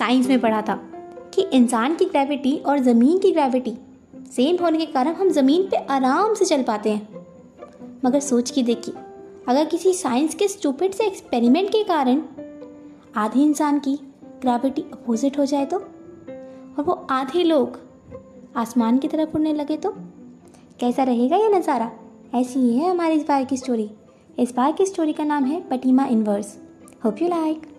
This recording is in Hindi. साइंस में पढ़ा था कि इंसान की ग्रेविटी और ज़मीन की ग्रेविटी सेम होने के कारण हम ज़मीन पे आराम से चल पाते हैं। मगर सोच के देखिए, अगर किसी साइंस के स्टूपिड से एक्सपेरिमेंट के कारण आधे इंसान की ग्रेविटी अपोजिट हो जाए तो, और वो आधे लोग आसमान की तरफ उड़ने लगे तो कैसा रहेगा ये नज़ारा। ऐसी ही है हमारी इस बार की स्टोरी। इस बार की स्टोरी का नाम है पटीमा इन्वर्स। Hope you like.